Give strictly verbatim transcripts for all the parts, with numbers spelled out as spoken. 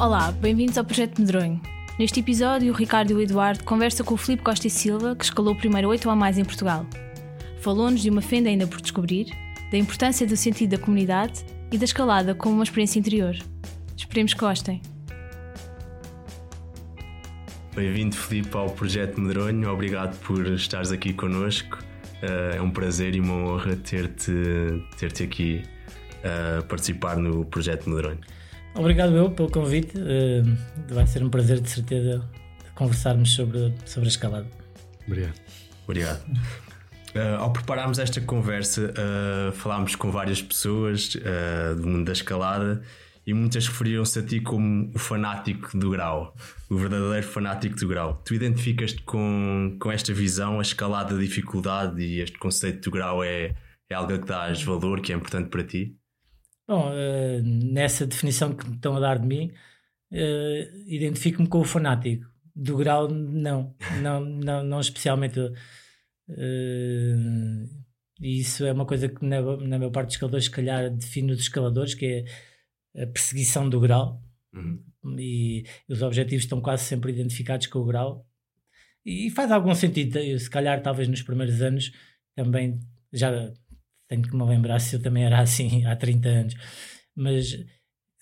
Olá, bem-vindos ao Projeto Medronho. Neste episódio, o Ricardo e o Eduardo conversam com o Filipe Costa e Silva, que escalou o primeiro oito ou mais em Portugal. Falou-nos de uma fenda ainda por descobrir, da importância do sentido da comunidade e da escalada como uma experiência interior. Esperemos que gostem. Bem-vindo, Filipe, ao Projeto Medronho. Obrigado por estares aqui connosco. É um prazer e uma honra ter-te, ter-te aqui a participar no Projeto Medronho. Obrigado eu pelo convite. Vai ser um prazer, de certeza, conversarmos sobre, sobre a escalada. Obrigado. Obrigado. Uh, ao prepararmos esta conversa, uh, falámos com várias pessoas uh, do mundo da escalada e muitas referiram-se a ti como o fanático do grau, o verdadeiro fanático do grau. Tu identificas-te com, com esta visão, a escalada da dificuldade e este conceito do grau é, é algo que dás valor, que é importante para ti? Bom, uh, nessa definição que me estão a dar de mim, uh, identifico-me com o fanático. Do grau, não. Não, não, não especialmente... Uh, e isso é uma coisa que na, na minha parte dos escaladores, se calhar, defino dos escaladores, que é a perseguição do grau. Uhum. E os objetivos estão quase sempre identificados com o grau, e, e faz algum sentido. Eu, se calhar, talvez nos primeiros anos também, já tenho que me lembrar se eu também era assim há trinta anos, mas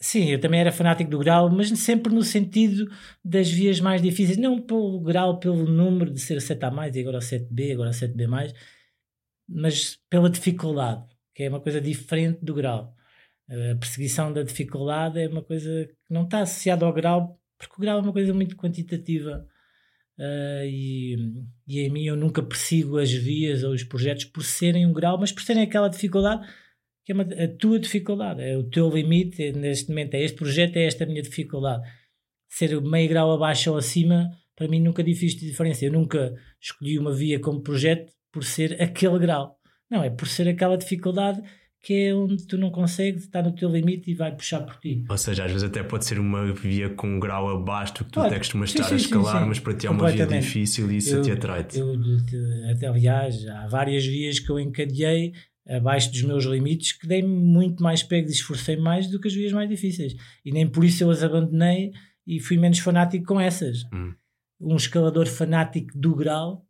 sim, eu também era fanático do grau, mas sempre no sentido das vias mais difíceis, não pelo grau, pelo número de ser o sete A mais e agora o sete B, agora o sete B mais, mas pela dificuldade, que é uma coisa diferente do grau. A perseguição da dificuldade é uma coisa que não está associada ao grau, porque o grau é uma coisa muito quantitativa, uh, e, e em mim eu nunca persigo as vias ou os projetos por serem um grau, mas por serem aquela dificuldade que é uma, a tua dificuldade, é o teu limite, é, neste momento é este projeto, é esta a minha dificuldade. Ser meio grau abaixo ou acima, para mim nunca fiz diferença. Eu nunca escolhi uma via como projeto por ser aquele grau. Não, é por ser aquela dificuldade que é onde tu não consegues, está no teu limite e vai puxar por ti. Ou seja, às vezes até pode ser uma via com um grau abaixo do que tu até costumas estar a escalar, sim, sim. Mas para ti é uma via difícil e isso eu, te atrai-te. Eu, até, aliás, há várias vias que eu encadeei abaixo dos meus limites, que dei muito mais pego e esforcei mais do que as vias mais difíceis, e nem por isso eu as abandonei e fui menos fanático com essas. Hum. Um escalador fanático do grau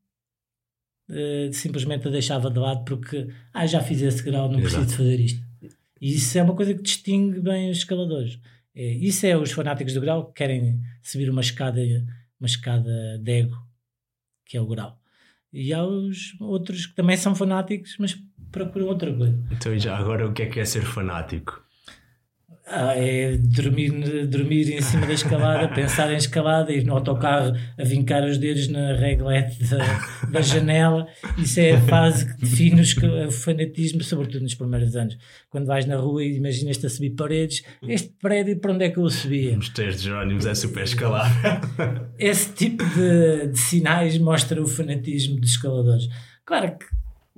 uh, simplesmente a deixava de lado porque ah, já fiz esse grau, não Exato. Preciso fazer isto. E isso é uma coisa que distingue bem os escaladores. É, isso é os fanáticos do grau, que querem subir uma escada, uma escada de ego, que é o grau. E há os outros que também são fanáticos, mas procuram outra coisa. Então, e já agora, o que é que é ser fanático? Ah, é dormir, dormir em cima da escalada, pensar em escalada, ir no autocarro a vincar os dedos na reglete da, da janela. Isso é a fase que define o fanatismo, sobretudo nos primeiros anos. Quando vais na rua e imaginas-te a subir paredes, este prédio para onde é que eu o subia? Mosteiro dos Jerónimos é super escalar. Esse tipo de, de sinais mostra o fanatismo dos escaladores. Claro que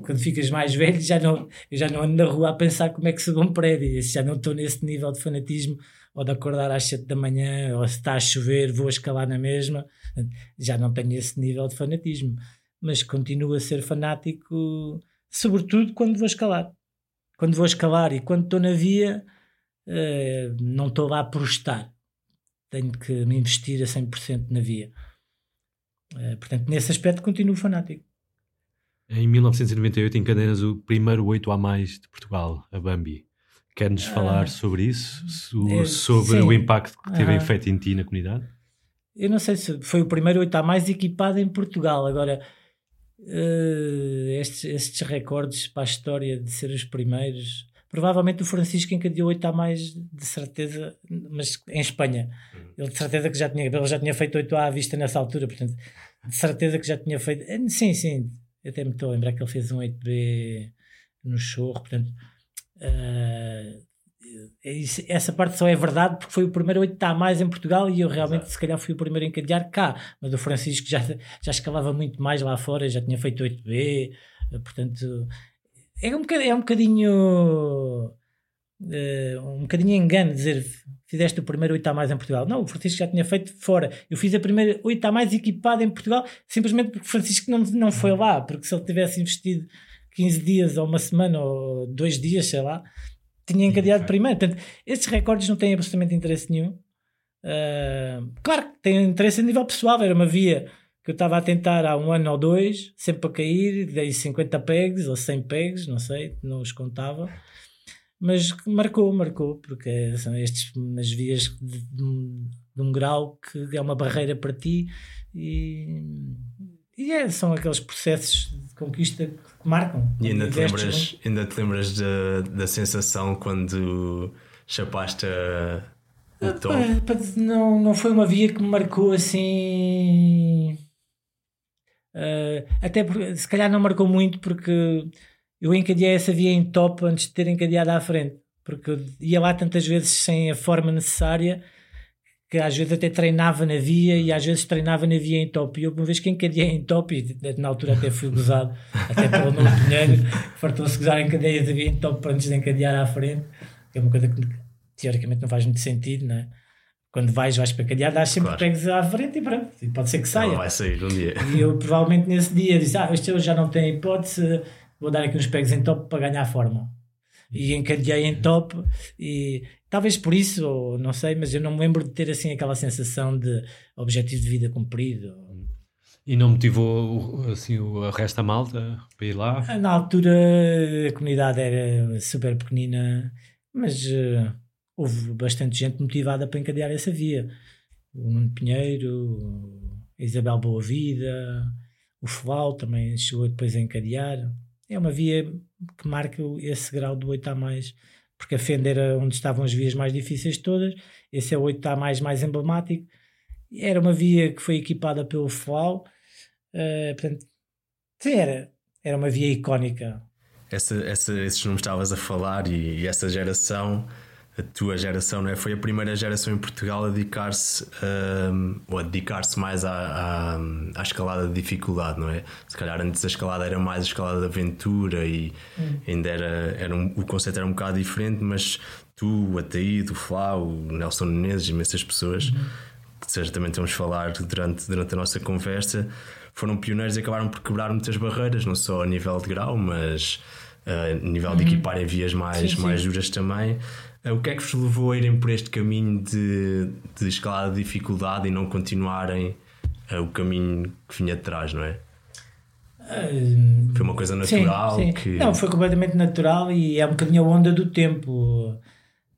quando ficas mais velho, já não, eu já não ando na rua a pensar como é que subo um prédio. Já não estou nesse nível de fanatismo, ou de acordar às sete da manhã, ou se está a chover vou escalar na mesma. Já não tenho esse nível de fanatismo, mas continuo a ser fanático, sobretudo quando vou escalar. Quando vou escalar e quando estou na via, eh, não estou lá por estar. Tenho que me investir a cem por cento na via. Eh, portanto, nesse aspecto continuo fanático. Em mil novecentos e noventa e oito encadenas o primeiro oito A mais de Portugal, a Bambi. Quer-nos ah, falar sobre isso? So, é, sobre sim. o impacto que teve ah, efeito em ti na comunidade? Eu não sei se foi o primeiro oito A mais equipado em Portugal. Agora, uh, estes, estes recordes para a história de ser os primeiros... Provavelmente o Francisco encadeou oito A mais, de certeza, mas em Espanha. Ele de certeza que já tinha, ele já tinha feito oito A à vista nessa altura, portanto, de certeza que já tinha feito... Sim, sim... Até me estou a lembrar que ele fez um oito B no Chorro, portanto, uh, isso, essa parte só é verdade porque foi o primeiro oito A mais em Portugal e eu realmente, Exato. Se calhar, fui o primeiro a encadear cá. Mas o Francisco já, já escalava muito mais lá fora, já tinha feito oito B, portanto, é um bocadinho, é um bocadinho, uh, um bocadinho engano dizer fizeste o primeiro oito A mais em Portugal. Não, o Francisco já tinha feito fora. Eu fiz a primeira oito A mais equipada em Portugal simplesmente porque o Francisco não, não foi lá, porque se ele tivesse investido quinze dias ou uma semana ou dois dias, sei lá, tinha encadeado primeiro. Portanto, estes recordes não têm absolutamente interesse nenhum. Uh, claro que tem interesse a nível pessoal, era uma via que eu estava a tentar há um ano ou dois, sempre a cair, dei cinquenta pegs ou cem pegs, não sei, não os contava, mas marcou, marcou, porque são estas umas vias de, de um grau que é uma barreira para ti e, e é, são aqueles processos de conquista que marcam. E ainda te lembras, ainda te lembras da, da sensação quando chapaste a... Não, não foi uma via que me marcou assim, uh, até porque, se calhar não marcou muito porque eu encadeei essa via em top antes de ter encadeado à frente, porque eu ia lá tantas vezes sem a forma necessária que às vezes até treinava na via e às vezes treinava na via em top, e eu, uma vez que encadeei em top, e na altura até fui gozado até pelo Nuno Pinheiro, fartou-se gozar em cadeia da via em top para antes de encadear à frente, que é uma coisa que teoricamente não faz muito sentido, não é? Quando vais, vais para calhar, dás sempre claro. Pegas à frente e pronto, e pode ser que saia. Não vai sair um dia. E eu provavelmente nesse dia disse, ah, este eu já não tenho hipótese, vou dar aqui uns pegs em top para ganhar forma. E encadeei em top e talvez por isso, ou não sei, mas eu não me lembro de ter assim aquela sensação de objetivo de vida cumprido. E não motivou assim o resto da malta para ir lá? Na altura a comunidade era super pequenina, mas... houve bastante gente motivada para encadear essa via. O Nuno Pinheiro, a Isabel Boa Vida, o Flau também chegou depois a encadear. É uma via que marca esse grau do oito A mais, mais, porque a Fenda era onde estavam as vias mais difíceis de todas, esse é o oito A mais, mais, mais emblemático. Era uma via que foi equipada pelo Foual. Uh, portanto, era, era uma via icónica. Essa, essa, esses nomes estavas a falar e, e essa geração... A tua geração, não é? Foi a primeira geração em Portugal a dedicar-se um, ou a dedicar-se mais à, à, à escalada de dificuldade, não é? Se calhar antes a escalada era mais a escalada de aventura e hum. ainda era, era um, o conceito era um bocado diferente, mas tu, o Ataído, o Flau, o Nelson Nunes, imensas pessoas, hum. que certamente vamos falar durante, durante a nossa conversa, foram pioneiros e acabaram por quebrar muitas barreiras, não só a nível de grau, mas a nível hum. de equipar em vias mais, sim, sim. mais duras também. O que é que vos levou a irem por este caminho de, de escalada de dificuldade e não continuarem uh, o caminho que vinha de trás, não é? Uh, foi uma coisa natural? Sim, sim. Que... Não, foi completamente natural e é um bocadinho a onda do tempo.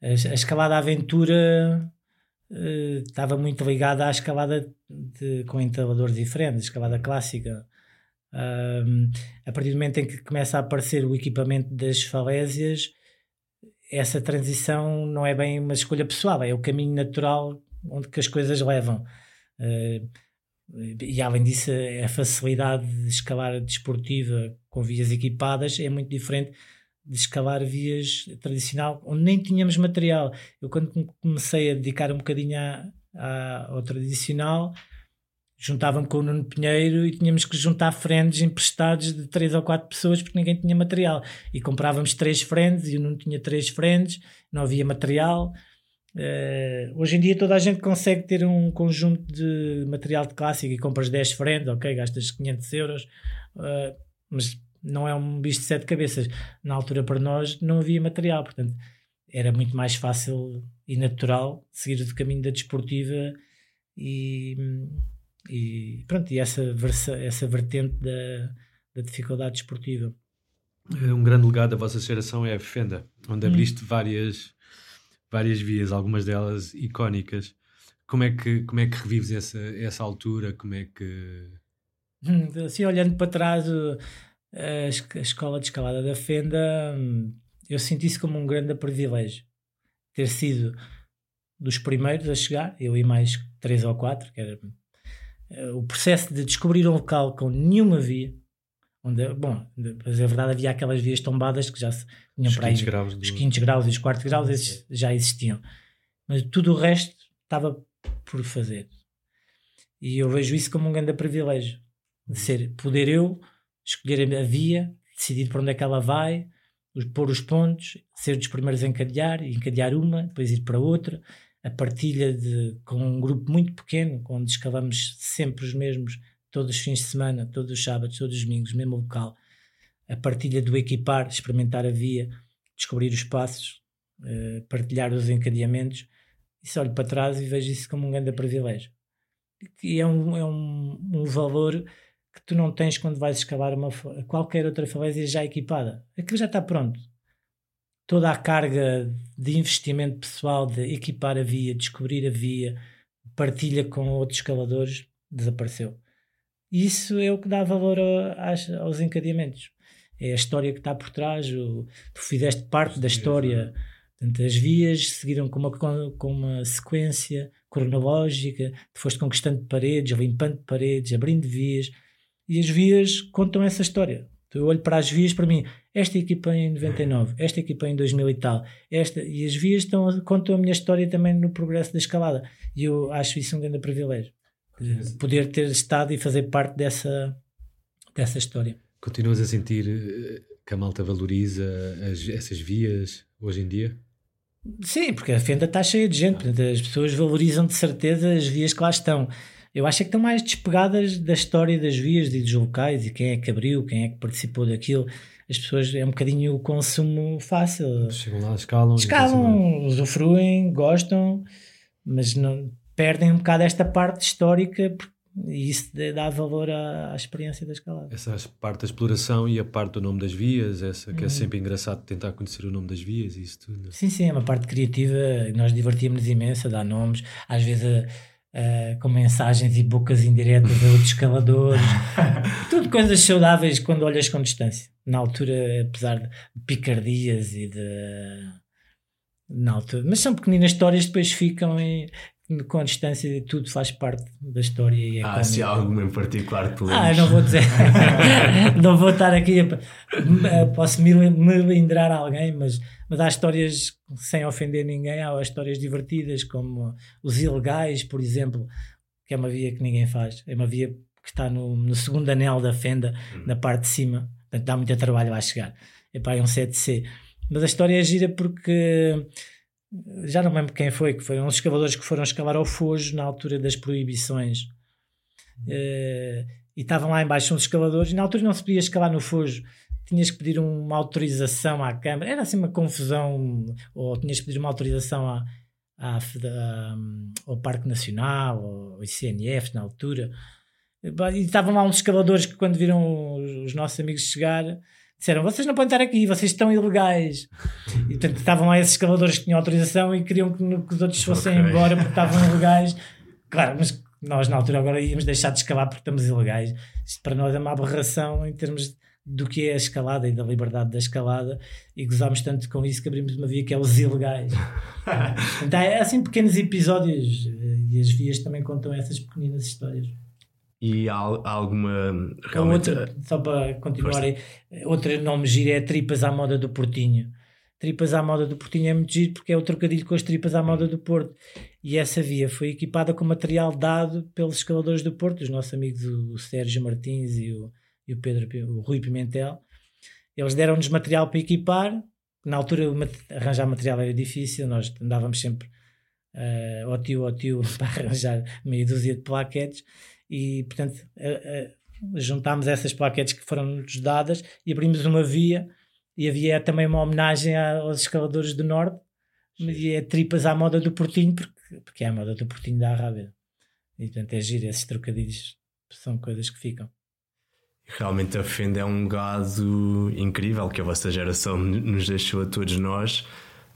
A, a escalada à aventura uh, estava muito ligada à escalada de, com entaladores diferentes, escalada clássica. Uh, a partir do momento em que começa a aparecer o equipamento das falésias, essa transição não é bem uma escolha pessoal, é o caminho natural onde que as coisas levam. E além disso, a facilidade de escalar desportiva com vias equipadas é muito diferente de escalar vias tradicional, onde nem tínhamos material. Eu quando comecei a dedicar um bocadinho a, a, ao tradicional, juntava-me com o Nuno Pinheiro e tínhamos que juntar friends emprestados de três ou quatro pessoas porque ninguém tinha material. E comprávamos três friends e o Nuno tinha três friends, não havia material. Uh, hoje em dia toda a gente consegue ter um conjunto de material de clássico e compras dez friends, ok, gastas quinhentos euros, uh, mas não é um bicho de sete cabeças. Na altura para nós não havia material, portanto era muito mais fácil e natural seguir o caminho da desportiva e... E pronto, e essa, versa, essa vertente da, da dificuldade desportiva. Um grande legado da vossa geração é a Fenda, onde abriste hum. várias, várias vias, algumas delas icónicas. Como é que, como é que revives essa, essa altura? Como é que... Hum, assim, olhando para trás, a escola de escalada da Fenda, eu senti isso como um grande privilégio. Ter sido dos primeiros a chegar, eu e mais três ou quatro, que era... O processo de descobrir um local com nenhuma via, onde, bom, mas é verdade, havia aquelas vias tombadas que já se tinham para aí, graus os quintos do... graus e os quartos graus, esses já existiam, mas tudo o resto estava por fazer. E eu vejo isso como um grande privilégio, de ser, poder eu escolher a via, decidir para onde é que ela vai, pôr os pontos, ser dos primeiros a encadear, encadear uma, depois ir para outra. A partilha de, com um grupo muito pequeno, onde escalamos sempre os mesmos, todos os fins de semana, todos os sábados, todos os domingos, mesmo local. A partilha do equipar, experimentar a via, descobrir os passos, eh, partilhar os encadeamentos, e só olho para trás e vejo isso como um grande privilégio. E é um, é um, um valor que tu não tens quando vais escalar uma, qualquer outra falésia já equipada. Aquilo já está pronto. Toda a carga de investimento pessoal, de equipar a via, descobrir a via, partilha com outros escaladores, desapareceu. Isso é o que dá valor ao, aos encadeamentos. É a história que está por trás, o, tu fizeste parte Sim, da história. Portanto, as vias seguiram com uma, com uma sequência cronológica, tu foste conquistando paredes, limpando paredes, abrindo vias, e as vias contam essa história. Eu olho para as vias, para mim, esta equipa em noventa e nove, esta equipa em dois mil e tal, esta, e as vias estão, contam a minha história também no progresso da escalada, e eu acho isso um grande privilégio, poder ter estado e fazer parte dessa, dessa história. Continuas a sentir que a malta valoriza as, essas vias hoje em dia? Sim, porque a Fenda está cheia de gente, portanto, as pessoas valorizam de certeza as vias que lá estão. Eu acho que estão mais despegadas da história das vias e dos locais e quem é que abriu, quem é que participou daquilo. As pessoas, é um bocadinho o consumo fácil. Chegam lá, escalam. Escalam, usufruem, gostam, mas não, perdem um bocado esta parte histórica, e isso dá valor à, à experiência da escalada. Essa parte da exploração e a parte do nome das vias, essa que hum. é sempre engraçado tentar conhecer o nome das vias e isso tudo. Sim, sim, é uma parte criativa, nós divertimos-nos imenso a dar nomes, às vezes a, a, com mensagens e bocas indiretas a outros escaladores, tudo coisas saudáveis quando olhas com distância. Na altura, apesar de picardias e de... na altura, mas são pequeninas histórias que depois ficam em... com a distância, tudo faz parte da história. E é ah, se há alguma em particular que Ah, não vou dizer, não vou estar aqui, a, posso melindrar alguém, mas, mas há histórias, sem ofender ninguém, há histórias divertidas, como os ilegais, por exemplo, que é uma via que ninguém faz, é uma via que está no, no segundo anel da Fenda, hum. na parte de cima, portanto dá muito trabalho lá chegar, Epá, é um sete C, mas a história é gira porque... já não lembro quem foi, que foram uns escavadores que foram escavar ao Fojo na altura das proibições, uhum. uh, e estavam lá embaixo uns escavadores, e na altura não se podia escavar no Fojo, tinhas que pedir uma autorização à Câmara, era assim uma confusão, ou tinhas que pedir uma autorização à, à, à, ao Parque Nacional, ao I C N F na altura, e estavam lá uns escavadores que quando viram os, os nossos amigos chegar... disseram, vocês não podem estar aqui, vocês estão ilegais. E portanto estavam lá esses escaladores que tinham autorização e queriam que, que os outros fossem okay. embora porque estavam ilegais. Claro, mas nós na altura agora íamos deixar de escalar porque estamos ilegais. Isto para nós é uma aberração em termos do que é a escalada e da liberdade da escalada, e gozámos tanto com isso que abrimos uma via que é os ilegais. Então há assim pequenos episódios, e as vias também contam essas pequeninas histórias. E há alguma realmente... Outra, só para continuar, outro nome giro é Tripas à Moda do Portinho. Tripas à Moda do Portinho é muito giro porque é o trocadilho com as tripas à moda do Porto, e essa via foi equipada com material dado pelos escaladores do Porto, os nossos amigos o Sérgio Martins e o, e o, Pedro, o Rui Pimentel. Eles deram-nos material para equipar, na altura arranjar material era difícil, nós andávamos sempre uh, ao tio, ao tio para arranjar meia dúzia de plaquetes. E, portanto, juntámos essas plaquetes que foram-nos dadas e abrimos uma via, e a via é também uma homenagem aos escaladores do Norte, e é Tripas à Moda do Portinho, porque, porque é a moda do Portinho da Arrábida. E, portanto, é giro, esses trocadilhos são coisas que ficam. Realmente a Fenda é um legado incrível que a vossa geração nos deixou a todos nós.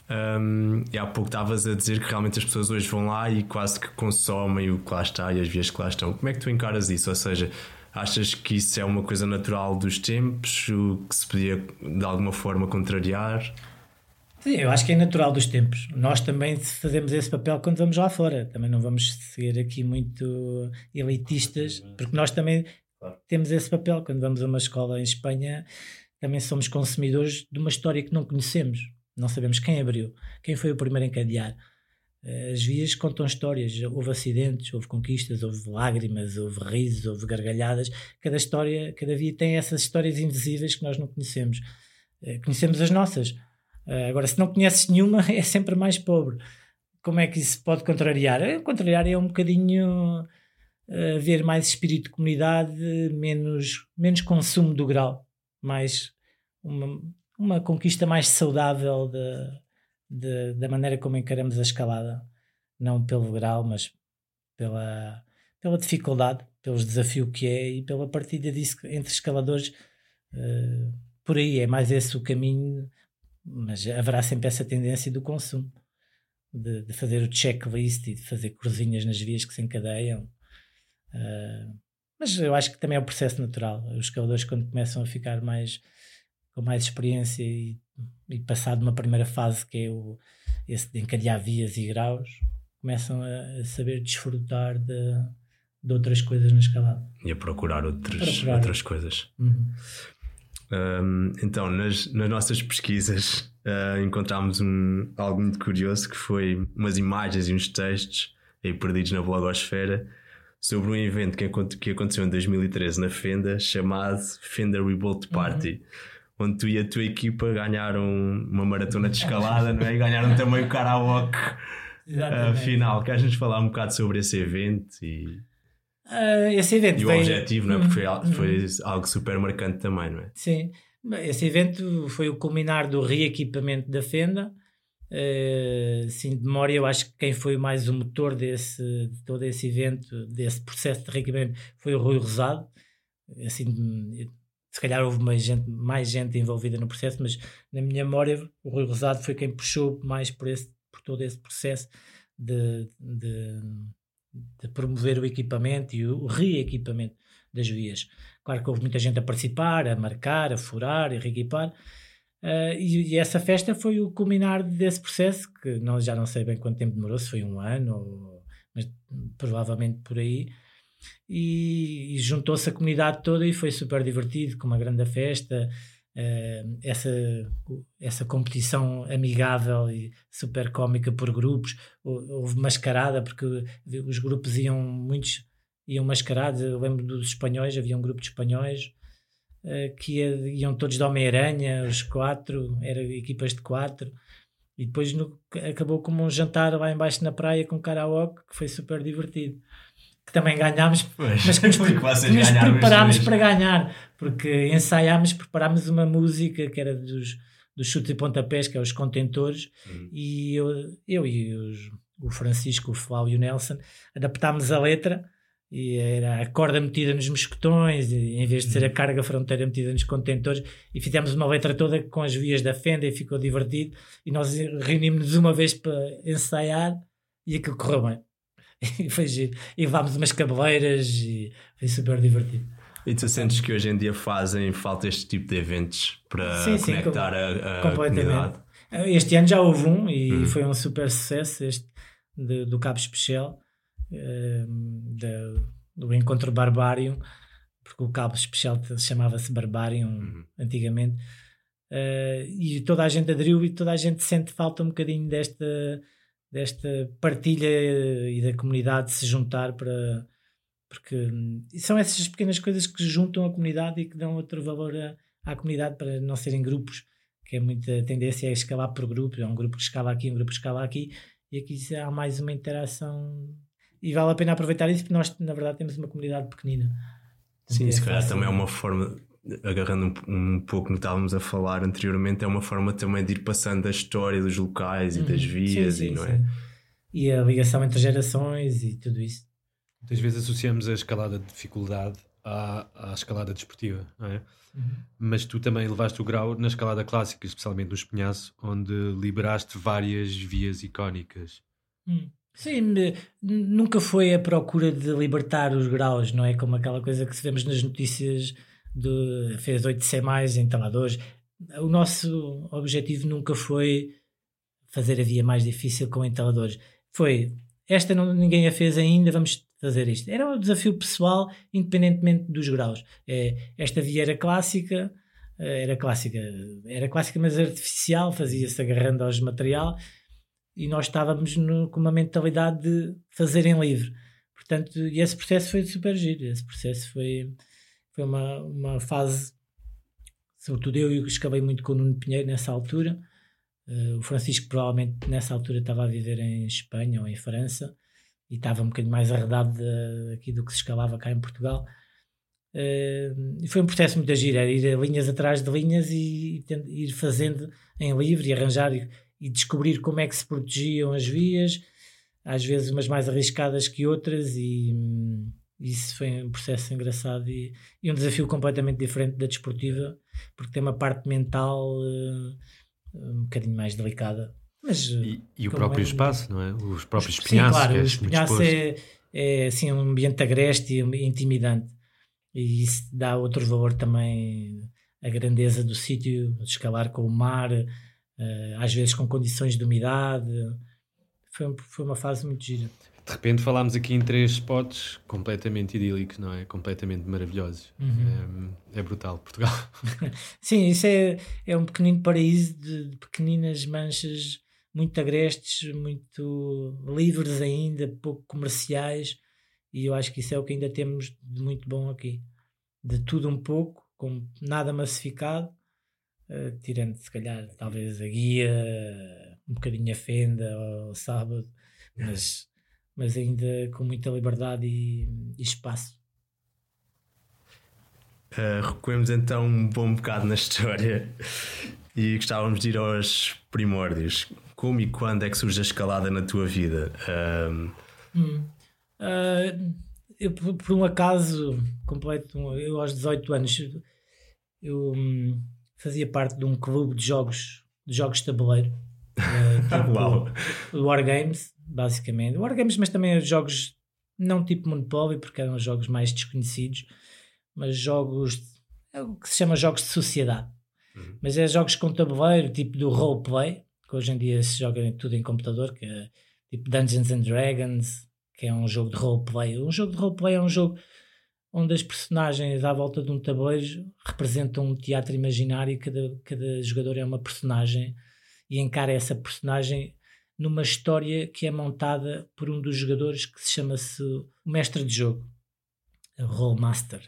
Um, e há pouco estavas a dizer que realmente as pessoas hoje vão lá e quase que consomem o que lá está e as vias que lá estão. Como é que tu encaras isso? Ou seja, achas que isso é uma coisa natural dos tempos, o que se podia de alguma forma contrariar? Sim, eu acho que é natural dos tempos. Nós também fazemos esse papel quando vamos lá fora, também não vamos ser aqui muito elitistas, porque nós também temos esse papel. Quando vamos a uma escola em Espanha também somos consumidores de uma história que não conhecemos. Não sabemos quem abriu, quem foi o primeiro a encadear. As vias contam histórias, houve acidentes, houve conquistas, houve lágrimas, houve risos, houve gargalhadas. Cada história, cada via tem essas histórias invisíveis que nós não conhecemos. Conhecemos as nossas. Agora, se não conheces nenhuma, é sempre mais pobre. Como é que isso pode contrariar? O contrariar é um bocadinho haver mais espírito de comunidade, menos, menos consumo do grau, mais uma... uma conquista mais saudável de, de, da maneira como encaramos a escalada. não pelo grau, mas pela, pela dificuldade, pelos desafios que é e pela partilha disso entre escaladores. Uh, por aí é mais esse o caminho, mas haverá sempre essa tendência do consumo, de, de fazer o checklist e de fazer cruzinhas nas vias que se encadeiam. Uh, mas eu acho que também é um processo natural. Os escaladores, quando começam a ficar mais com mais experiência e, e passado uma primeira fase que é o, esse de encadear vias e graus, começam a, a saber desfrutar de, de outras coisas na escalada e a procurar outras, a procurar. outras coisas. Uhum. Um, então nas, nas nossas pesquisas uh, encontramos um, algo muito curioso, que foi umas imagens e uns textos aí perdidos na blogosfera sobre um evento que, que aconteceu em dois mil e treze na Fenda, chamado Fenda Revolt Party. Uhum. Onde tu e a tua equipa ganharam uma maratona de escalada, não é? E ganharam também o karaoke uh, final. Queres-nos falar um bocado sobre esse evento e... Uh, esse evento e o veio... objetivo, não é? Porque foi, foi algo super marcante também, não é? Sim, esse evento foi o culminar do reequipamento da Fenda. Uh, sim, de memória, eu acho que quem foi mais o motor desse, de todo esse evento, desse processo de reequipamento, foi o Rui Rosado. Assim, se calhar houve mais gente, mais gente envolvida no processo, mas na minha memória o Rui Rosado foi quem puxou mais por, esse, por todo esse processo de... de de promover o equipamento e o reequipamento das vias. Claro que houve muita gente a participar, a marcar, a furar, a reequipar, uh, e, e essa festa foi o culminar desse processo, que não, já não sei bem quanto tempo demorou, se foi um ano, ou, mas provavelmente por aí, e, e juntou-se a comunidade toda e foi super divertido, com uma grande festa, uh, essa, essa competição amigável e super cómica por grupos. Houve mascarada, porque os grupos iam, muitos iam mascarados. Eu lembro dos espanhóis, havia um grupo de espanhóis uh, que ia, iam todos de Homem-Aranha, os quatro, eram equipas de quatro, e depois no, acabou como um jantar lá embaixo na praia com karaoke, que foi super divertido, que também ganhámos, pois, mas que nos, nos preparámos para ganhar, porque ensaiámos, preparámos uma música que era dos, dos chutes e pontapés, que é os contentores. Uhum. E eu, eu e os, o Francisco, o Flau e o Nelson adaptámos a letra, e era a corda metida nos mosquetões e, em vez de ser a carga fronteira metida nos contentores, e fizemos uma letra toda com as vias da Fenda e ficou divertido, e nós reunimos-nos uma vez para ensaiar e aquilo correu bem. E foi giro. E levámos umas cabeleiras e foi super divertido. E tu sentes que hoje em dia fazem falta este tipo de eventos para sim, conectar sim, a, a completamente. Comunidade? Este ano já houve um e uhum. foi um super sucesso, este de, do Cabo Espichel, uh, do Encontro Barbário, porque o Cabo Espichel chamava-se Barbário uhum. antigamente, uh, e toda a gente aderiu e toda a gente sente falta um bocadinho desta... desta partilha e da comunidade se juntar para... Porque são essas pequenas coisas que juntam a comunidade e que dão outro valor a, à comunidade, para não serem grupos, que é muita tendência a escalar por grupos. É um grupo que escala aqui, um grupo que escala aqui, e aqui há mais uma interação. E vale a pena aproveitar isso, porque nós, na verdade, temos uma comunidade pequenina. Sim, se calhar também é uma forma... agarrando um, um pouco no que estávamos a falar anteriormente, é uma forma também de ir passando a história dos locais e hum, das vias, sim, sim, e não sim. é? E a ligação entre gerações e tudo isso. Muitas vezes associamos a escalada de dificuldade à, à escalada desportiva, não é? Uhum. Mas tu também levaste o grau na escalada clássica, especialmente no Espinhaço, onde liberaste várias vias icónicas. Hum. Sim, nunca foi a procura de libertar os graus, não é? Como aquela coisa que se vemos nas notícias... De, fez oito C mais em taladores. O nosso objetivo nunca foi fazer a via mais difícil com entaladores. Foi, esta não, ninguém a fez ainda, vamos fazer isto. Era um desafio pessoal, independentemente dos graus. É, esta via era clássica, era clássica, era clássica, mas artificial, fazia-se agarrando aos material, e nós estávamos no, com uma mentalidade de fazer em livre. Portanto, e esse processo foi super giro, esse processo foi... Foi uma, uma fase, sobretudo eu, eu escalei muito com o Nuno Pinheiro nessa altura. Uh, o Francisco provavelmente nessa altura estava a viver em Espanha ou em França e estava um bocadinho mais arredado de, aqui do que se escalava cá em Portugal. Uh, e foi um processo muito agir, era ir linhas atrás de linhas e, e ir fazendo em livre e arranjar e, e descobrir como é que se protegiam as vias. às vezes umas mais arriscadas que outras, e isso foi um processo engraçado e, e um desafio completamente diferente da desportiva, porque tem uma parte mental uh, um bocadinho mais delicada. Mas, e e o próprio é, espaço, não é? Os próprios espinhaços. Sim, claro, o espinhaço é, é assim, um ambiente agreste e intimidante, e isso dá outro valor também à grandeza do sítio, escalar com o mar, uh, às vezes com condições de umidade. Foi, foi uma fase muito gira. De repente falámos aqui em três spots completamente idílicos, não é? Completamente maravilhosos. Uhum. É, é brutal, Portugal. Sim, isso é, é um pequenino paraíso de, de pequeninas manchas, muito agrestes, muito livres ainda, pouco comerciais, e eu acho que isso é o que ainda temos de muito bom aqui. De tudo um pouco, com nada massificado, uh, tirando se calhar talvez a guia, um bocadinho a Fenda ou o sábado, mas, mas ainda com muita liberdade e, e espaço. Uh, recuemos então um bom bocado na história e gostávamos de ir aos primórdios. Como e quando é que surge a escalada na tua vida? Um... Hum. Uh, eu, por, por um acaso completo, eu aos dezoito anos eu hum, fazia parte de um clube de jogos de jogos de tabuleiro, uh, tipo wow. Wargames, basicamente Wargames, mas também jogos não tipo Monopoly, porque eram jogos mais desconhecidos, mas jogos é o que se chama jogos de sociedade. Uhum. Mas é jogos com tabuleiro, tipo do roleplay, que hoje em dia se joga tudo em computador, que é tipo Dungeons and Dragons, que é um jogo de roleplay. Um jogo de roleplay é um jogo onde as personagens à volta de um tabuleiro representam um teatro imaginário, e cada, cada jogador é uma personagem e encara essa personagem numa história que é montada por um dos jogadores, que se chama-se o mestre de jogo, o Role Master.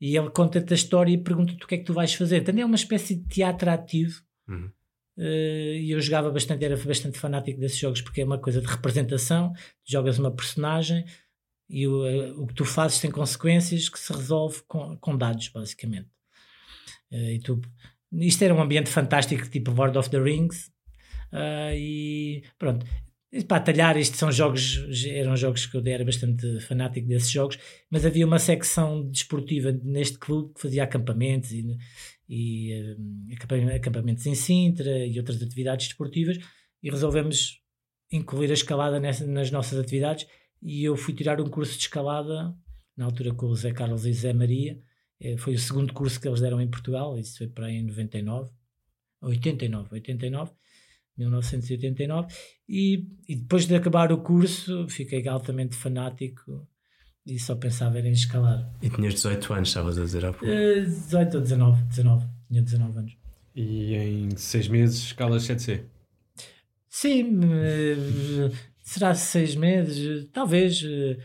E ele conta-te a história e pergunta-te o que é que tu vais fazer. Também é uma espécie de teatro ativo. Uhum. E eu jogava bastante, era bastante fanático desses jogos, porque é uma coisa de representação, jogas uma personagem e o, o que tu fazes tem consequências que se resolve com, com dados, basicamente. E tu, isto era um ambiente fantástico, tipo Lord of the Rings. Uh, e pronto, e para atalhar, isto são jogos, eram jogos que eu era bastante fanático desses jogos, mas havia uma secção desportiva neste clube que fazia acampamentos e, e um, acampamentos em Sintra e outras atividades desportivas, e resolvemos incluir a escalada nessa, nas nossas atividades, e eu fui tirar um curso de escalada na altura com o Zé Carlos e o Zé Maria. Foi o segundo curso que eles deram em Portugal, isso foi para aí em noventa e nove, oitenta e nove, oitenta e nove mil novecentos e oitenta e nove, e, e depois de acabar o curso fiquei altamente fanático e só pensava em escalar. E tinhas dezoito anos, estavas a dizer há pouco? Uh, dezoito ou dezanove, dezanove, tinha dezanove anos. E em seis meses escalas sete C? Sim, uh, será seis meses, talvez, uh,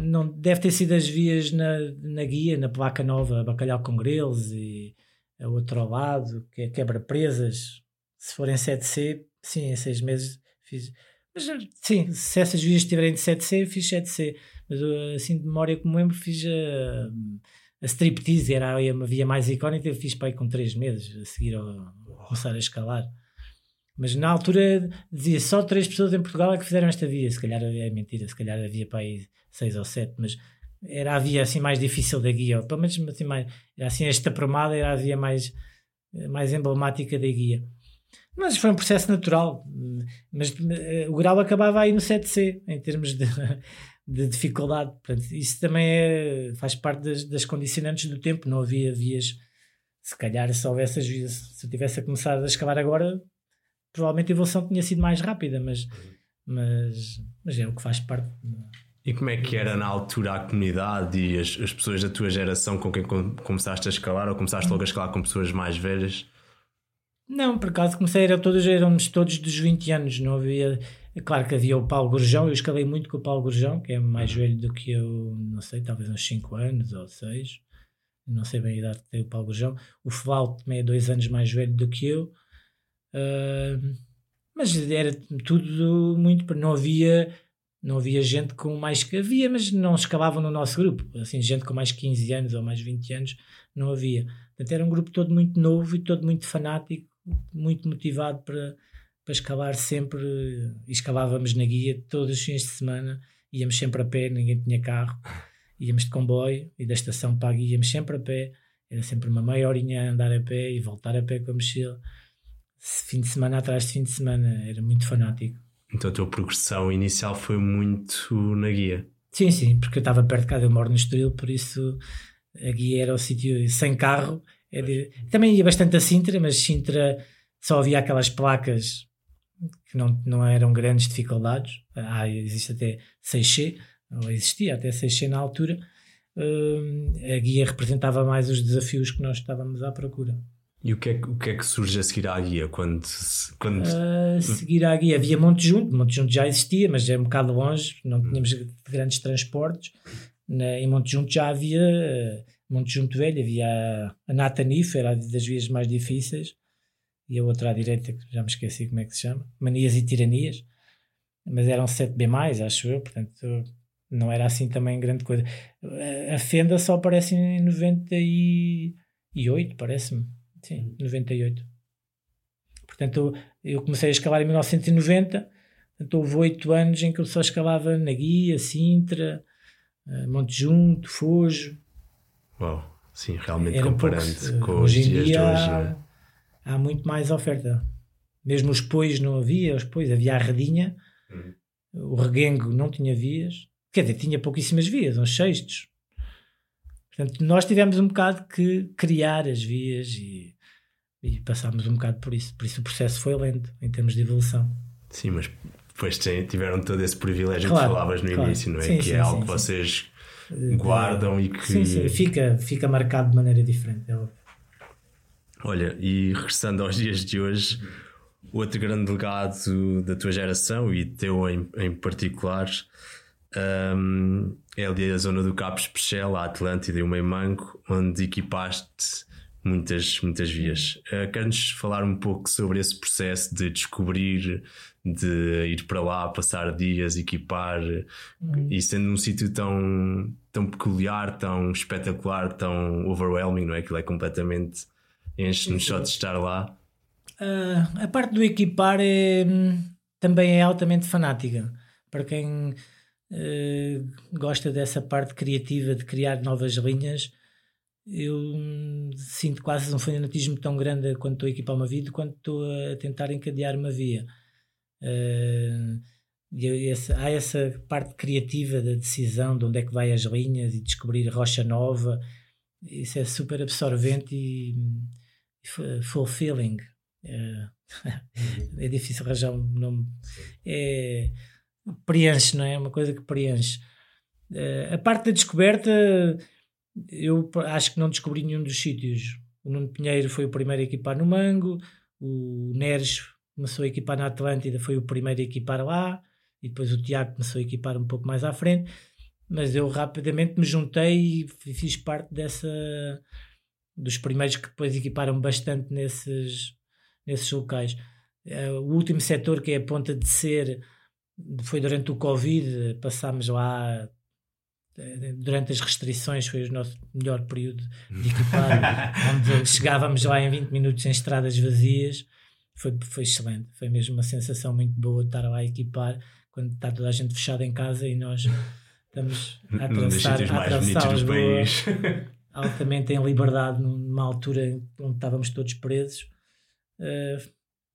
não, deve ter sido as vias na, na guia, na placa nova, Bacalhau com Grelos e a outro ao lado, que é quebra-presas. Se forem sete C, sim, em seis meses fiz. Mas sim, se essas vias estiverem de sete C, fiz sete C. Mas assim, de memória como lembro, fiz a, a striptease, era a via mais icónica, eu fiz para aí com três meses, a seguir a começar a escalar. Mas na altura dizia só três pessoas em Portugal é que fizeram esta via. Se calhar é mentira, se calhar havia para aí seis ou sete, mas era a via assim mais difícil da guia, ou pelo menos assim, mais, assim esta promada era a via mais, mais emblemática da guia. Mas foi um processo natural, mas o grau acabava aí no sete C em termos de, de dificuldade. Portanto, isso também é, faz parte das, das condicionantes do tempo. Não havia vias, se calhar se houvesse as vias, se eu tivesse a começar a escalar agora, provavelmente a evolução tinha sido mais rápida, mas, mas, mas é o que faz parte. E como é que era na altura a comunidade e as, as pessoas da tua geração com quem começaste a escalar, ou começaste logo a escalar com pessoas mais velhas? Não, por acaso comecei, era todos, éramos todos dos vinte anos, não havia, claro que havia o Paulo Gorjão, eu escalei muito com o Paulo Gorjão, que é mais velho do que eu, não sei, talvez uns cinco anos ou seis, não sei bem a idade que tem o Paulo Gorjão, o Flau também é dois anos mais velho do que eu, uh, mas era tudo muito, não havia, não havia gente com mais, que havia, mas não escalavam no nosso grupo, assim, gente com mais quinze anos ou mais vinte anos, não havia, portanto era um grupo todo muito novo e todo muito fanático, muito motivado para, para escalar sempre, e escalávamos na guia todos os fins de semana, íamos sempre a pé, ninguém tinha carro, íamos de comboio e da estação para a guia íamos sempre a pé, era sempre uma meia horinha a andar a pé e voltar a pé com a mochila, fim de semana atrás de fim de semana, era muito fanático. Então a tua progressão inicial foi muito na guia? Sim, sim, porque eu estava perto de casa, eu moro no Estoril, por isso a guia era o sítio sem carro, era... também ia bastante a Sintra, mas Sintra só havia aquelas placas que não, não eram grandes dificuldades. Ah, existe até seis C, ou existia até seis C na altura. Hum, a guia representava mais os desafios que nós estávamos à procura. E o que é que, o que, é que surge a seguir à guia? Quando, quando... A seguir à guia havia Montejunto, Montejunto já existia, mas é um bocado longe, não tínhamos grandes transportes. Na, em Montejunto já havia, Montejunto Velho, havia a Natanif, era das vias mais difíceis, e a outra à direita, que já me esqueci como é que se chama, Manias e Tiranias, mas eram sete B mais, acho eu, portanto não era assim também grande coisa. A Fenda só aparece em noventa e oito, parece-me, sim, noventa e oito. Portanto eu comecei a escalar em mil novecentos e noventa, então houve oito anos em que eu só escalava na guia, Sintra, Montejunto, Fojo. Uau, sim, realmente era comparando pouco, com os dias de hoje, não é? Há muito mais oferta. Mesmo os pois não havia, os pois havia a redinha, uhum. O reguengo não tinha vias, quer dizer, tinha pouquíssimas vias, uns sextos. Portanto, nós tivemos um bocado que criar as vias e, e passámos um bocado por isso. Por isso o processo foi lento, em termos de evolução. Sim, mas depois tiveram todo esse privilégio, claro, que falavas no, claro, início, não é? Sim, que sim, é algo sim, que vocês sim. guardam e que... Sim, sim, fica, fica marcado de maneira diferente, é óbvio. Olha, e regressando aos dias de hoje, outro grande legado da tua geração e teu em, em particular, um, é ali a zona do Cabo Espichel, a Atlântida e o Meimango, onde equipaste muitas, muitas vias. Uh, Queres-nos falar um pouco sobre esse processo de descobrir, de ir para lá, passar dias, equipar, uhum. e sendo um sítio tão, tão peculiar, tão espetacular, tão overwhelming, não é? Aquilo é completamente... Enche-nos só de estar lá. Uh, a parte do equipar é, também é altamente fanática. Para quem uh, gosta dessa parte criativa de criar novas linhas, eu um, sinto quase um fanatismo tão grande quando estou a equipar uma vida quanto estou a tentar encadear uma via. Uh, e essa, há essa parte criativa da decisão de onde é que vai as linhas e descobrir rocha nova. Isso é super absorvente e... fulfilling, é difícil arranjar um nome, é, preenche, não é? Uma coisa que preenche. A parte da descoberta, eu acho que não descobri nenhum dos sítios. O Nuno Pinheiro foi o primeiro a equipar no Mango, o Neres começou a equipar na Atlântida, foi o primeiro a equipar lá, e depois o Tiago começou a equipar um pouco mais à frente, mas eu rapidamente me juntei e fiz parte dessa... dos primeiros que depois equiparam bastante nesses, nesses locais. O último setor, que é a ponta de ser, foi durante o Covid, passámos lá durante as restrições, foi o nosso melhor período de equipar, onde chegávamos lá em vinte minutos em estradas vazias, foi, foi excelente, foi mesmo uma sensação muito boa de estar lá a equipar, quando está toda a gente fechada em casa e nós estamos a atravessar os países. Altamente em liberdade, numa altura onde estávamos todos presos. Uh,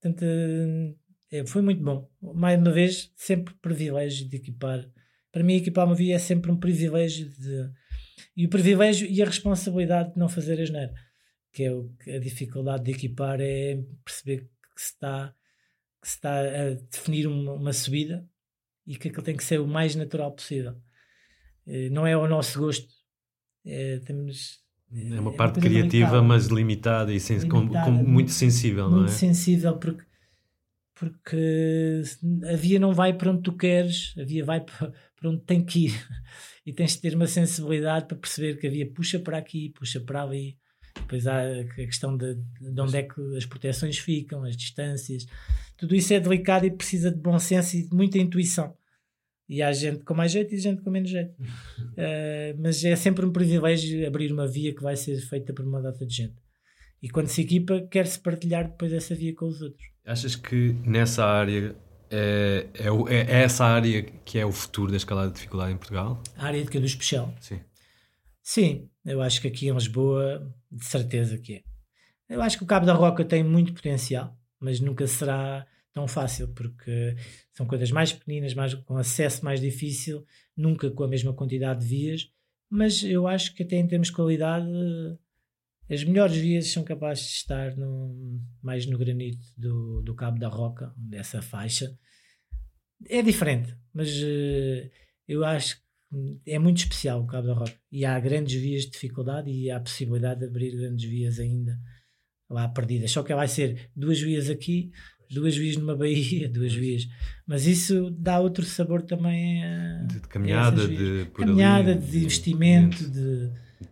portanto, uh, é, foi muito bom. Mais uma vez, sempre privilégio de equipar. Para mim, equipar uma via é sempre um privilégio. De... E o privilégio e a responsabilidade de não fazer asneira, que é o, a dificuldade de equipar, é perceber que se está, que se está a definir uma, uma subida e que aquilo tem que ser o mais natural possível. Uh, não é ao nosso gosto. É, temos, é uma é parte uma criativa limitada, mas limitada e sen- limitada, com, com muito sensível, muito não é? Muito sensível, porque, porque a via não vai para onde tu queres, a via vai para, para onde tem que ir, e tens de ter uma sensibilidade para perceber que a via puxa para aqui, puxa para ali. Depois há a questão de, de onde é que as proteções ficam, as distâncias, tudo isso é delicado e precisa de bom senso e de muita intuição. E há gente com mais jeito e gente com menos jeito. Uh, mas é sempre um privilégio abrir uma via que vai ser feita por uma data de gente. E quando se equipa, quer-se partilhar depois essa via com os outros. Achas que nessa área é, é, é essa área que é o futuro da escalada de dificuldade em Portugal? A área de Cabo Espichel? Sim. Sim, eu acho que aqui em Lisboa, de certeza que é. Eu acho que o Cabo da Roca tem muito potencial, mas nunca será tão fácil, porque são coisas mais pequeninas, mais, com acesso mais difícil, nunca com a mesma quantidade de vias, mas eu acho que até em termos de qualidade, as melhores vias são capazes de estar no, mais no granito do, do Cabo da Roca, dessa faixa. É diferente, mas eu acho que é muito especial o Cabo da Roca, e há grandes vias de dificuldade e há a possibilidade de abrir grandes vias ainda lá perdidas, só que vai ser duas vias aqui, duas vias numa baía, duas vias, mas isso dá outro sabor também a, de, de caminhada, de, por caminhada ali, de, de investimento, de,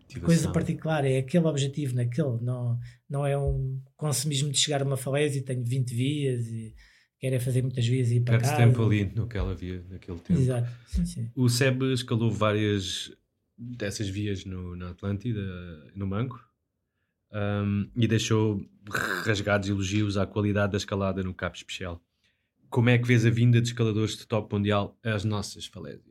de coisa particular, é aquele objetivo naquele, não, não é um consumismo de chegar a uma falésia e tenho vinte vias e quero fazer muitas vias e ir para casa. Perde-se tempo ali naquela via, naquele tempo. Exato, sim, sim. O Seb escalou várias dessas vias no, na Atlântida, no Mango. Um, e deixou rasgados elogios à qualidade da escalada no Cabo Espichel. Como é que vês a vinda de escaladores de top mundial às nossas falésias?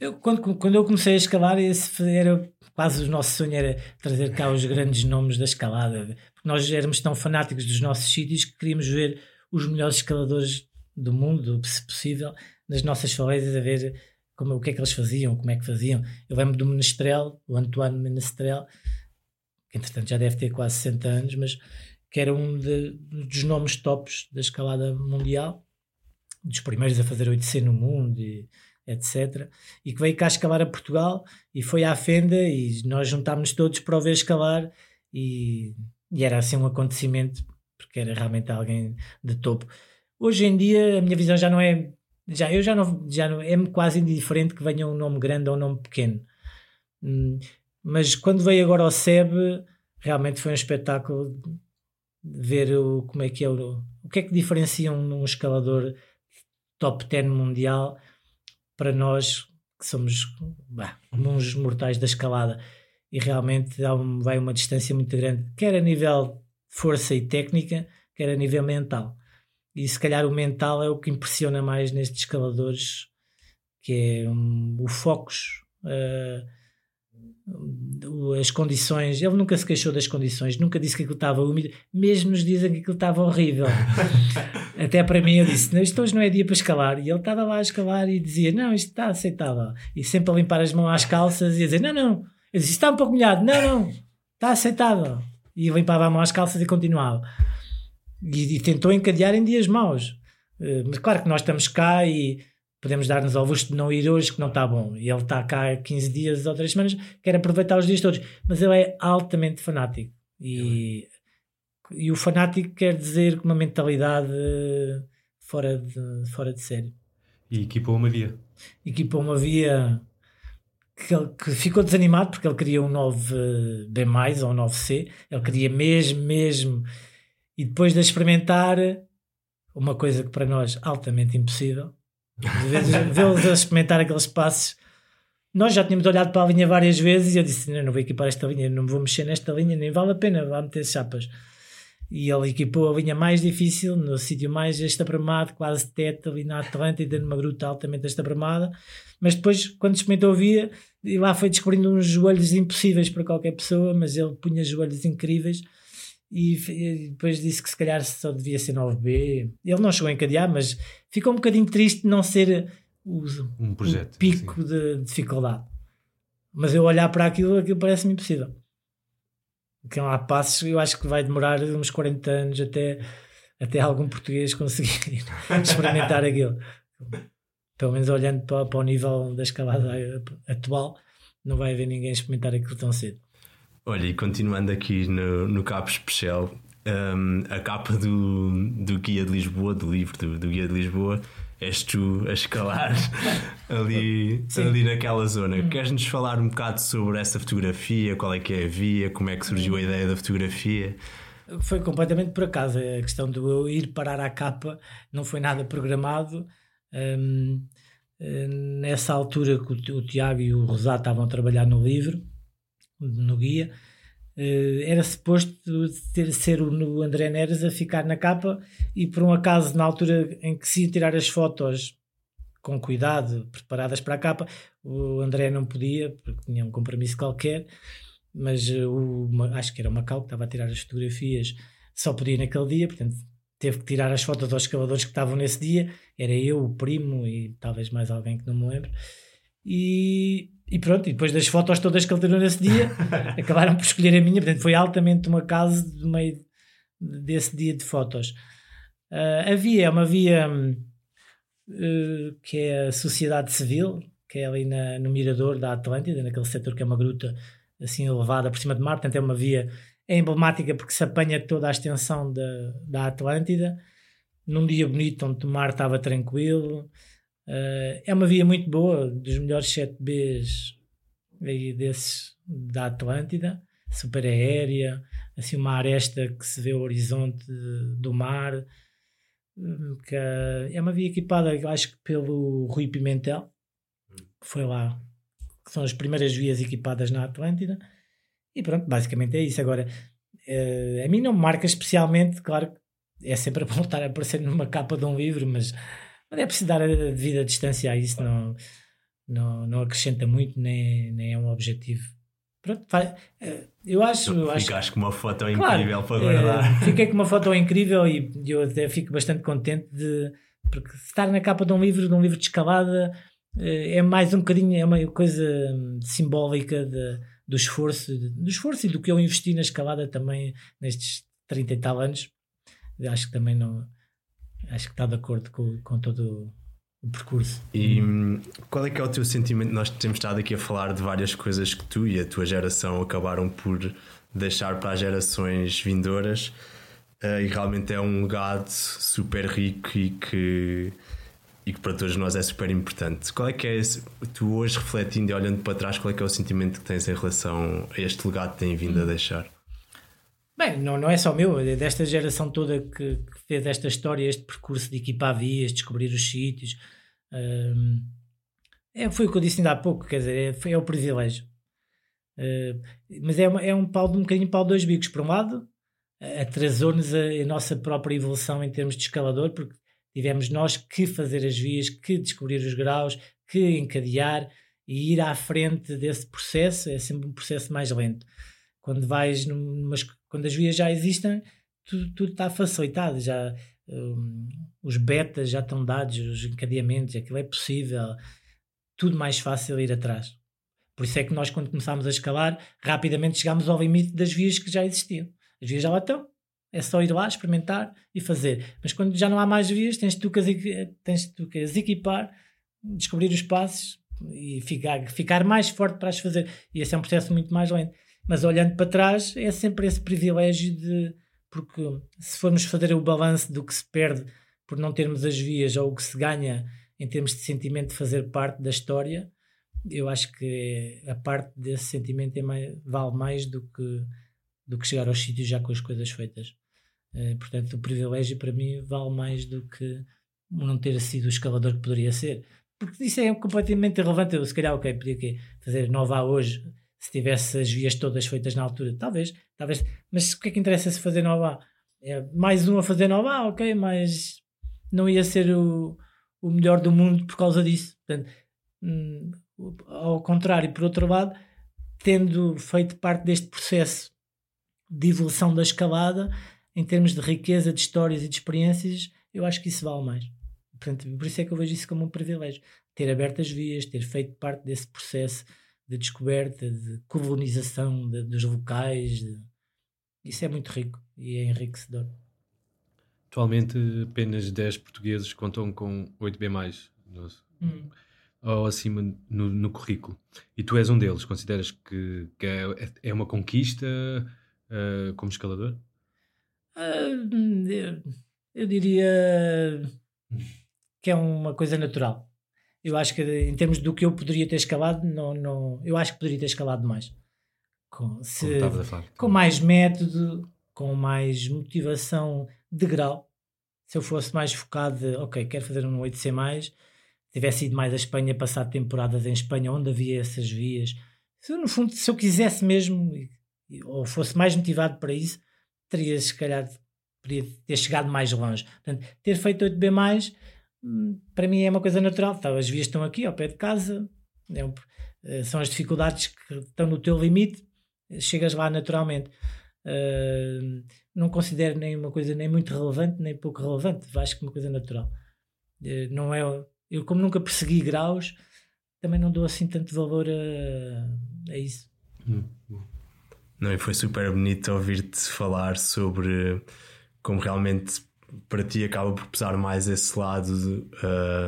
Eu, quando, quando eu comecei a escalar, esse era quase o nosso sonho, era trazer cá os grandes nomes da escalada, porque nós éramos tão fanáticos dos nossos sítios que queríamos ver os melhores escaladores do mundo, se possível, nas nossas falésias, a ver como, o que é que eles faziam, como é que faziam. Eu lembro do Menestrel, o Antoine Menestrel, que entretanto já deve ter quase sessenta anos, mas que era um de, dos nomes tops da escalada mundial, dos primeiros a fazer oito C no mundo, e, etcétera. E que veio cá escalar a Portugal e foi à Fenda e nós juntámos-nos todos para o ver escalar e, e era assim um acontecimento, porque era realmente alguém de topo. Hoje em dia a minha visão já não é... Já, eu já não, já não... É-me quase indiferente que venha um nome grande ou um nome pequeno. Hum, Mas quando veio agora ao Seb, realmente foi um espetáculo ver o, como é que é o, o que é que diferencia um, um escalador top dez mundial para nós que somos bah, comuns mortais da escalada, e realmente há um, vai uma distância muito grande, quer a nível de força e técnica, quer a nível mental, e se calhar o mental é o que impressiona mais nestes escaladores, que é um, o focus, uh, as condições. Ele nunca se queixou das condições, nunca disse que aquilo estava úmido, mesmo nos dizem que aquilo estava horrível. Até para mim, eu disse, não, isto hoje não é dia para escalar, e ele estava lá a escalar e dizia, não, isto está aceitável, e sempre a limpar as mãos às calças e a dizer, não, não, eu disse, isto está um pouco molhado, não, não, está aceitável, e limpava a mão às calças e continuava, e, e tentou encadear em dias maus, mas claro que nós estamos cá e podemos dar-nos ao luxo de não ir hoje, que não está bom. E ele está cá há quinze dias ou três semanas, quer aproveitar os dias todos. Mas ele é altamente fanático. E, é. e o fanático quer dizer com uma mentalidade fora de, fora de série. E equipou uma via. Equipou uma via que, ele, que ficou desanimado, porque ele queria um nove B mais ou um nove C. Ele queria mesmo, mesmo. E depois de experimentar, uma coisa que para nós altamente impossível, vê-los a experimentar aqueles passos, nós já tínhamos olhado para a linha várias vezes e eu disse, não, não vou equipar esta linha, não vou mexer nesta linha, nem vale a pena, vá meter chapas. E ele equipou a linha mais difícil, no sítio mais estabramado, quase teto, ali na Atlântida, numa gruta altamente estabramada, mas depois quando experimentou via, e lá foi descobrindo uns joelhos impossíveis para qualquer pessoa, mas ele punha joelhos incríveis. E depois disse que se calhar só devia ser nove B. Ele não chegou a encadear, mas ficou um bocadinho triste de não ser o, um projeto, o pico de, de dificuldade. Mas eu olhar para aquilo, aquilo parece-me impossível. Então, há passos, eu acho que vai demorar uns quarenta anos até, até algum português conseguir experimentar aquilo. Pelo menos olhando para, para o nível da escalada atual, não vai haver ninguém experimentar aquilo tão cedo. Olha, e continuando aqui no, no Cabo Espichel, um, a capa do, do Guia de Lisboa, do livro do, do Guia de Lisboa, és tu a escalar ali, ali naquela zona. Hum. Queres-nos falar um bocado sobre essa fotografia, qual é que é a via, como é que surgiu a ideia da fotografia? Foi completamente por acaso, a questão de eu ir parar à capa não foi nada programado. Hum, nessa altura que o, o Tiago e o Rui Rosado estavam a trabalhar no livro, no guia, Uh, era suposto ter, ser o André Neres a ficar na capa e por um acaso na altura em que se ia tirar as fotos com cuidado, preparadas para a capa, o André não podia porque tinha um compromisso qualquer, mas o, acho que era o Macau que estava a tirar as fotografias, só podia naquele dia, portanto teve que tirar as fotos dos escavadores que estavam nesse dia, era eu, o primo e talvez mais alguém que não me lembro, e, e pronto, e depois das fotos todas que ele tirou nesse dia acabaram por escolher a minha, portanto foi altamente uma casa do meio desse dia de fotos. Uh, a via é uma via uh, que é a sociedade civil, que é ali na, no mirador da Atlântida, naquele setor que é uma gruta assim elevada por cima de mar, portanto é uma via é emblemática porque se apanha toda a extensão da, da Atlântida num dia bonito onde o mar estava tranquilo. Uh, é uma via muito boa, dos melhores sete Bs aí desses da Atlântida, super aérea, assim uma aresta que se vê o horizonte do mar, que é uma via equipada, acho que pelo Rui Pimentel, que foi lá, que são as primeiras vias equipadas na Atlântida. E pronto, basicamente é isso. Agora, uh, a mim não me marca especialmente, claro que é sempre a voltar a aparecer numa capa de um livro, mas, mas é preciso dar a devida distância a isso, não, não, não acrescenta muito, nem, nem é um objetivo. Pronto, faz, uh, eu acho... Eu acho Ficaste com uma foto incrível, claro, para guardar. Uh, fiquei com uma foto incrível e eu até fico bastante contente de... Porque estar na capa de um livro, de um livro de escalada, uh, é mais um bocadinho, é uma coisa simbólica de... do esforço, do esforço e do que eu investi na escalada também nestes trinta e tal anos. Acho que também não, acho que está de acordo com, com todo o percurso. E qual é que é o teu sentimento? Nós temos estado aqui a falar de várias coisas que tu e a tua geração acabaram por deixar para as gerações vindouras, e realmente é um legado super rico e que... e que para todos nós é super importante. Qual é que é esse, tu hoje refletindo e olhando para trás, qual é que é o sentimento que tens em relação a este legado que tem vindo a deixar? Bem, não, não é só meu, é desta geração toda que, que fez esta história, este percurso de equipar vias, descobrir os sítios. Hum, é, foi o que eu disse ainda há pouco, quer dizer, é, foi, é o privilégio. Uh, mas é, uma, é um, pau, um bocadinho pau de dois bicos. Por um lado, atrasou-nos a, a nossa própria evolução em termos de escalador, porque tivemos nós que fazer as vias, que descobrir os graus, que encadear e ir à frente desse processo. É sempre um processo mais lento. Quando vais numa, quando as vias já existem, tudo, tudo está facilitado. Já, um, os betas já estão dados, os encadeamentos, aquilo é possível. Tudo mais fácil ir atrás. Por isso é que nós, quando começámos a escalar, rapidamente chegámos ao limite das vias que já existiam. As vias já lá estão. É só ir lá, experimentar e fazer. Mas quando já não há mais vias, tens tu que as, tens tu que as equipar, descobrir os passos e ficar, ficar mais forte para as fazer. E esse é um processo muito mais lento. Mas olhando para trás, é sempre esse privilégio de... Porque se formos fazer o balanço do que se perde por não termos as vias ou o que se ganha em termos de sentimento de fazer parte da história, eu acho que a parte desse sentimento é mais, vale mais do que, do que chegar aos sítios já com as coisas feitas. Uh, portanto, o privilégio para mim vale mais do que não ter sido o escalador que poderia ser, porque isso é completamente irrelevante. Eu, se calhar, ok, podia quê? fazer nova hoje, se tivesse as vias todas feitas na altura, talvez, talvez, mas o que é que interessa se fazer nova? É mais um a fazer nova, ok, mas não ia ser o, o melhor do mundo por causa disso. Portanto, hum, ao contrário, por outro lado, tendo feito parte deste processo de evolução da escalada, em termos de riqueza de histórias e de experiências, eu acho que isso vale mais. Portanto, por isso é que eu vejo isso como um privilégio. Ter aberto as vias, ter feito parte desse processo de descoberta, de colonização de, dos locais. De... Isso é muito rico e é enriquecedor. Atualmente, apenas dez portugueses contam com oito B mais hum. ou acima no, no currículo. E tu és um deles. Consideras que, que é, é uma conquista uh, como escalador? Eu diria que é uma coisa natural. Eu acho que em termos do que eu poderia ter escalado, não, não, eu acho que poderia ter escalado mais, com, se, com mais método, com mais motivação de grau. Se eu fosse mais focado de, ok, quero fazer um oito C mais, tivesse ido mais à Espanha, passado temporadas em Espanha onde havia essas vias, se eu, no fundo, se eu quisesse mesmo ou fosse mais motivado para isso, teria se calhar poderia ter chegado mais longe. Portanto, ter feito oito B mais para mim é uma coisa natural. Tá, as vias estão aqui ao pé de casa, é um, são as dificuldades que estão no teu limite, chegas lá naturalmente. Uh, não considero nem uma coisa nem muito relevante nem pouco relevante, acho que uma coisa natural. Uh, não é, eu como nunca persegui graus, também não dou assim tanto valor a, a isso. Não, e foi super bonito ouvir-te falar sobre como realmente para ti acaba por pesar mais esse lado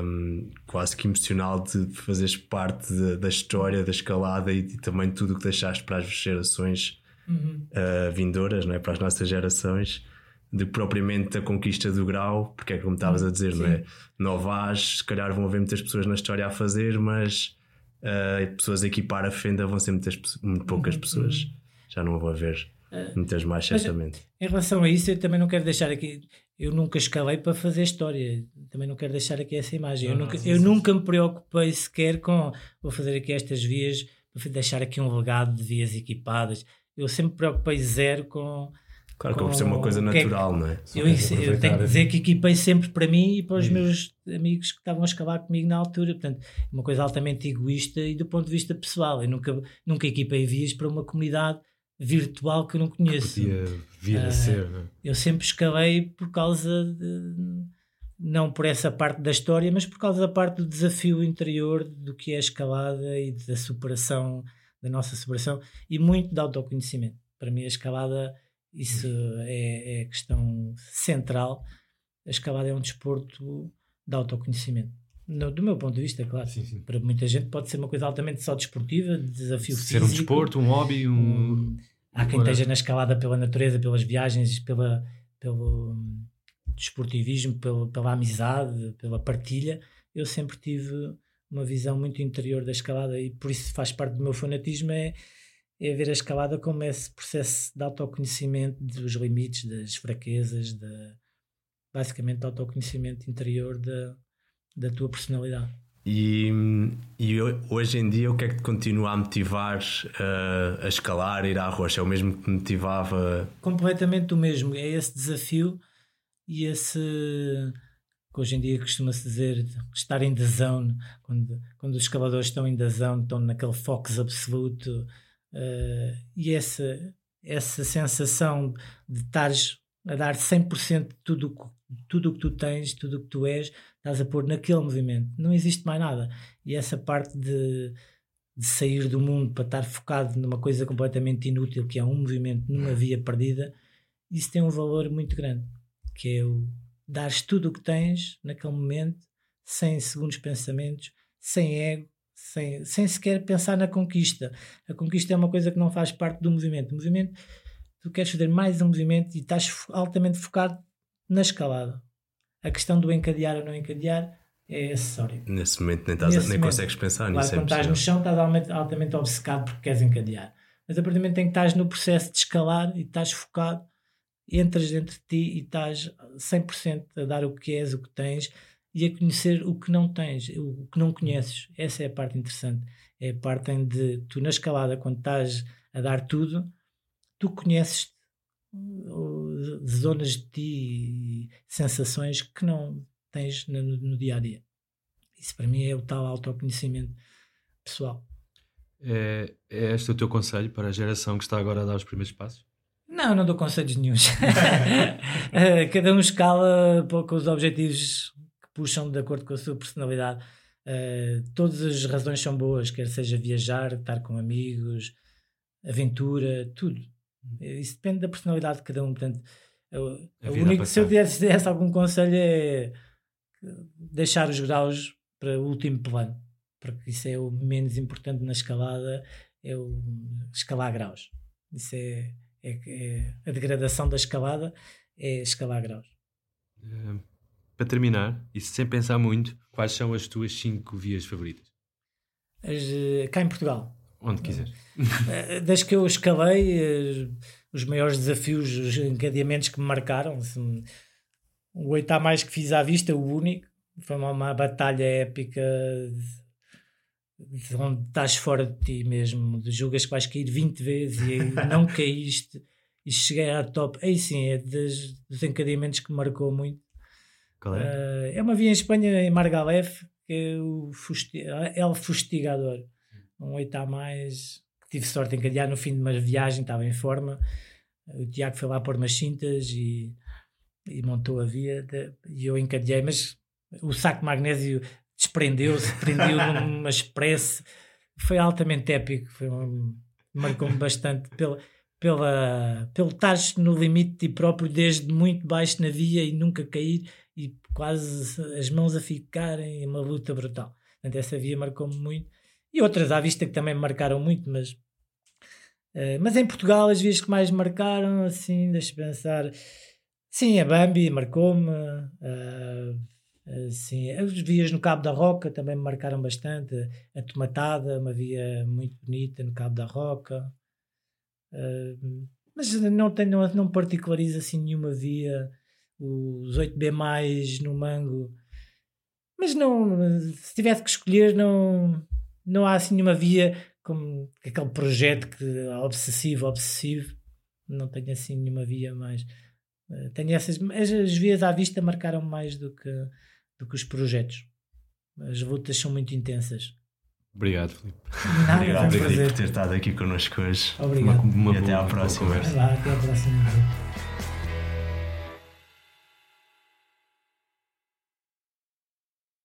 um, quase que emocional de fazeres parte de, da história, da escalada e, e também tudo o que deixaste para as gerações Uhum. Uh, vindouras, não é? Para as nossas gerações, de propriamente a conquista do grau, porque é como estavas a dizer, Sim. não é? Não vais, se calhar vão haver muitas pessoas na história a fazer, mas uh, pessoas a equipar a Fenda vão ser muitas, muito poucas uhum. pessoas, já não vão haver uh, muitas mais, certamente. Em relação a isso, eu também não quero deixar aqui, eu nunca escalei para fazer história, também não quero deixar aqui essa imagem. Não, eu não, nunca, não, eu não. nunca me preocupei sequer com vou fazer aqui estas vias, vou deixar aqui um legado de vias equipadas. Eu sempre me preocupei zero com... Claro que houve ser uma coisa natural, é, não é? Eu, eu tenho que dizer que equipei sempre para mim e para os Isso. meus amigos que estavam a escalar comigo na altura. Portanto, uma coisa altamente egoísta e do ponto de vista pessoal. Eu nunca, nunca equipei vias para uma comunidade virtual que eu não conheço. Que podia vir a uh, ser, não é? Eu sempre escalei por causa de... Não por essa parte da história, mas por causa da parte do desafio interior do que é a escalada e da superação... da nossa superação e muito de autoconhecimento. Para mim a escalada, isso é, é questão central. A escalada é um desporto de autoconhecimento. No, do meu ponto de vista, claro. Sim, sim. Para muita gente pode ser uma coisa altamente só desportiva, de desafio ser físico. Ser um desporto, um hobby, um... Há quem esteja na escalada pela natureza, pelas viagens, pela, pelo desportivismo, pela, pela amizade, pela partilha. Eu sempre tive... uma visão muito interior da escalada e por isso faz parte do meu fanatismo é, é ver a escalada como esse processo de autoconhecimento dos limites, das fraquezas, de, basicamente de autoconhecimento interior da, da tua personalidade. E, e hoje em dia o que é que te continua a motivar a, a escalar, a ir à rocha? É o mesmo que te motivava? Completamente o mesmo, é esse desafio e esse... que hoje em dia costuma-se dizer estar em the zone, quando, quando os escaladores estão em the zone, estão naquele focus absoluto, uh, e essa, essa sensação de estares a dar cem por cento de tudo o que tu tens, tudo o que tu és, estás a pôr naquele movimento, não existe mais nada. E essa parte de, de sair do mundo para estar focado numa coisa completamente inútil, que é um movimento numa via perdida, isso tem um valor muito grande, que é o dares tudo o que tens naquele momento, sem segundos pensamentos, sem ego, sem, sem sequer pensar na conquista. A conquista é uma coisa que não faz parte do movimento. O movimento, tu queres fazer mais um movimento e estás altamente focado na escalada. A questão do encadear ou não encadear é acessório. Nesse momento nem, estás, Nesse nem momento, consegues pensar nisso. Claro, quando estás no chão estás altamente, altamente obcecado porque queres encadear. Mas a partir do momento em que estás no processo de escalar e estás focado, entras dentro de ti e estás cem por cento a dar o que és, o que tens e a conhecer o que não tens, o que não conheces. Essa é a parte interessante, é a parte em de tu na escalada, quando estás a dar tudo, tu conheces zonas de ti e sensações que não tens no, no dia-a-dia. Isso para mim é o tal autoconhecimento pessoal. É, é este o teu conselho para a geração que está agora a dar os primeiros passos? Não, não dou conselhos nenhuns. Cada um escala com os objetivos que puxam de acordo com a sua personalidade. Uh, todas as razões são boas, quer seja viajar, estar com amigos, aventura, tudo. Isso depende da personalidade de cada um. Portanto, eu, o único, se eu desse algum conselho é deixar os graus para o último plano, porque isso é o menos importante na escalada, é o escalar graus. Isso é... É, é, a degradação da escalada é escalar graus. Uh, para terminar, e sem pensar muito, quais são as tuas cinco vias favoritas? As, cá em Portugal. Onde quiseres. Uh, das que eu escalei, uh, os maiores desafios, os encadeamentos que me marcaram. Assim, o oito A mais que fiz à vista, o único, foi uma, uma batalha épica. De, de onde estás fora de ti mesmo, de julgas que vais cair vinte vezes e não caíste e cheguei à top. Aí sim, é dos, dos encadeamentos que me marcou muito. Qual é? Uh, é uma via em Espanha, em Margalef, que é o fusti- El Fustigador, um oito a mais, que tive sorte de encadear no fim de uma viagem, estava em forma. O Tiago foi lá pôr umas cintas e, e montou a via de, e eu encadeei, mas o saco de magnésio desprendeu-se, prendeu numa express, foi altamente épico, foi um, marcou-me bastante pela, pela, pelo estar no limite de ti próprio, desde muito baixo na via e nunca cair e quase as mãos a ficarem, uma luta brutal. Portanto, essa via marcou-me muito, e outras à vista que também me marcaram muito, mas uh, mas em Portugal as vias que mais marcaram, assim, deixa pensar, sim, a Bambi marcou-me, uh, sim, as vias no Cabo da Roca também me marcaram bastante. A Tomatada, uma via muito bonita no Cabo da Roca. Uh, mas não, tenho, não, não particularizo assim nenhuma via. Os oito B mais no Mango. Mas não, se tivesse que escolher, não, não há assim nenhuma via como aquele projeto que, obsessivo, obsessivo. Não tenho assim nenhuma via mais. Uh, tenho essas, as, as vias à vista marcaram mais do que. do que os projetos. As lutas são muito intensas. Obrigado, Filipe. Nada, obrigado, obrigado por ter estado aqui connosco hoje. Obrigado. Uma, uma e boa, até à próxima. Até à próxima.